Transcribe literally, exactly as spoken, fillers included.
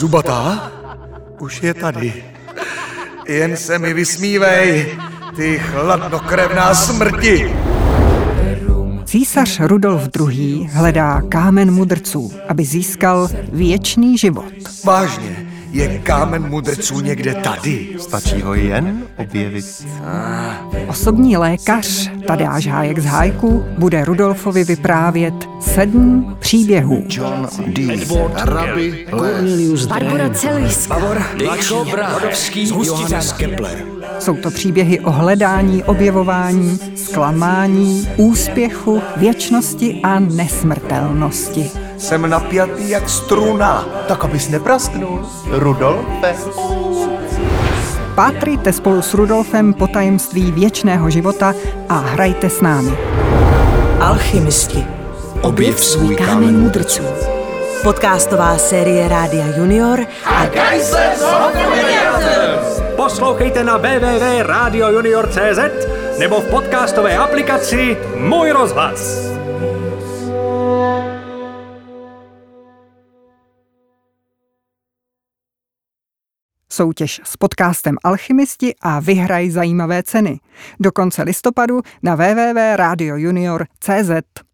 Zubatá? Už je tady. Jen se mi vysmívej, ty chladnokrevná smrti. Císař Rudolf druhý. hledá kámen mudrců, aby získal věčný život. Vážně, je kámen mudrců někde tady? Stačí ho jen objevit. Ah. Osobní lékař Tadeáš Hájek z Hájku bude Rudolfovi vyprávět sedm příběhů. John Edward Rabi, Barbora Celiska, Dejko Bradovský, Johannes Kepler. Jsou to příběhy o hledání, objevování, zklamání, úspěchu, věčnosti a nesmrtelnosti. Jsem napjatý jak struna, tak abys neprasknul. Rudolfe. Pátrejte spolu s Rudolfem po tajemství věčného života a hrajte s námi. Alchymisti. Objev svůj kámen mudrců. Podcastová série Rádia Junior a Geisler s hodnotitelem. Poslouchejte na w w w tečka radio junior tečka c z nebo v podcastové aplikaci Můj rozhlas. Soutěž s podcastem Alchymisti a vyhraj zajímavé ceny. Do konce listopadu na w w w tečka radio junior tečka c z.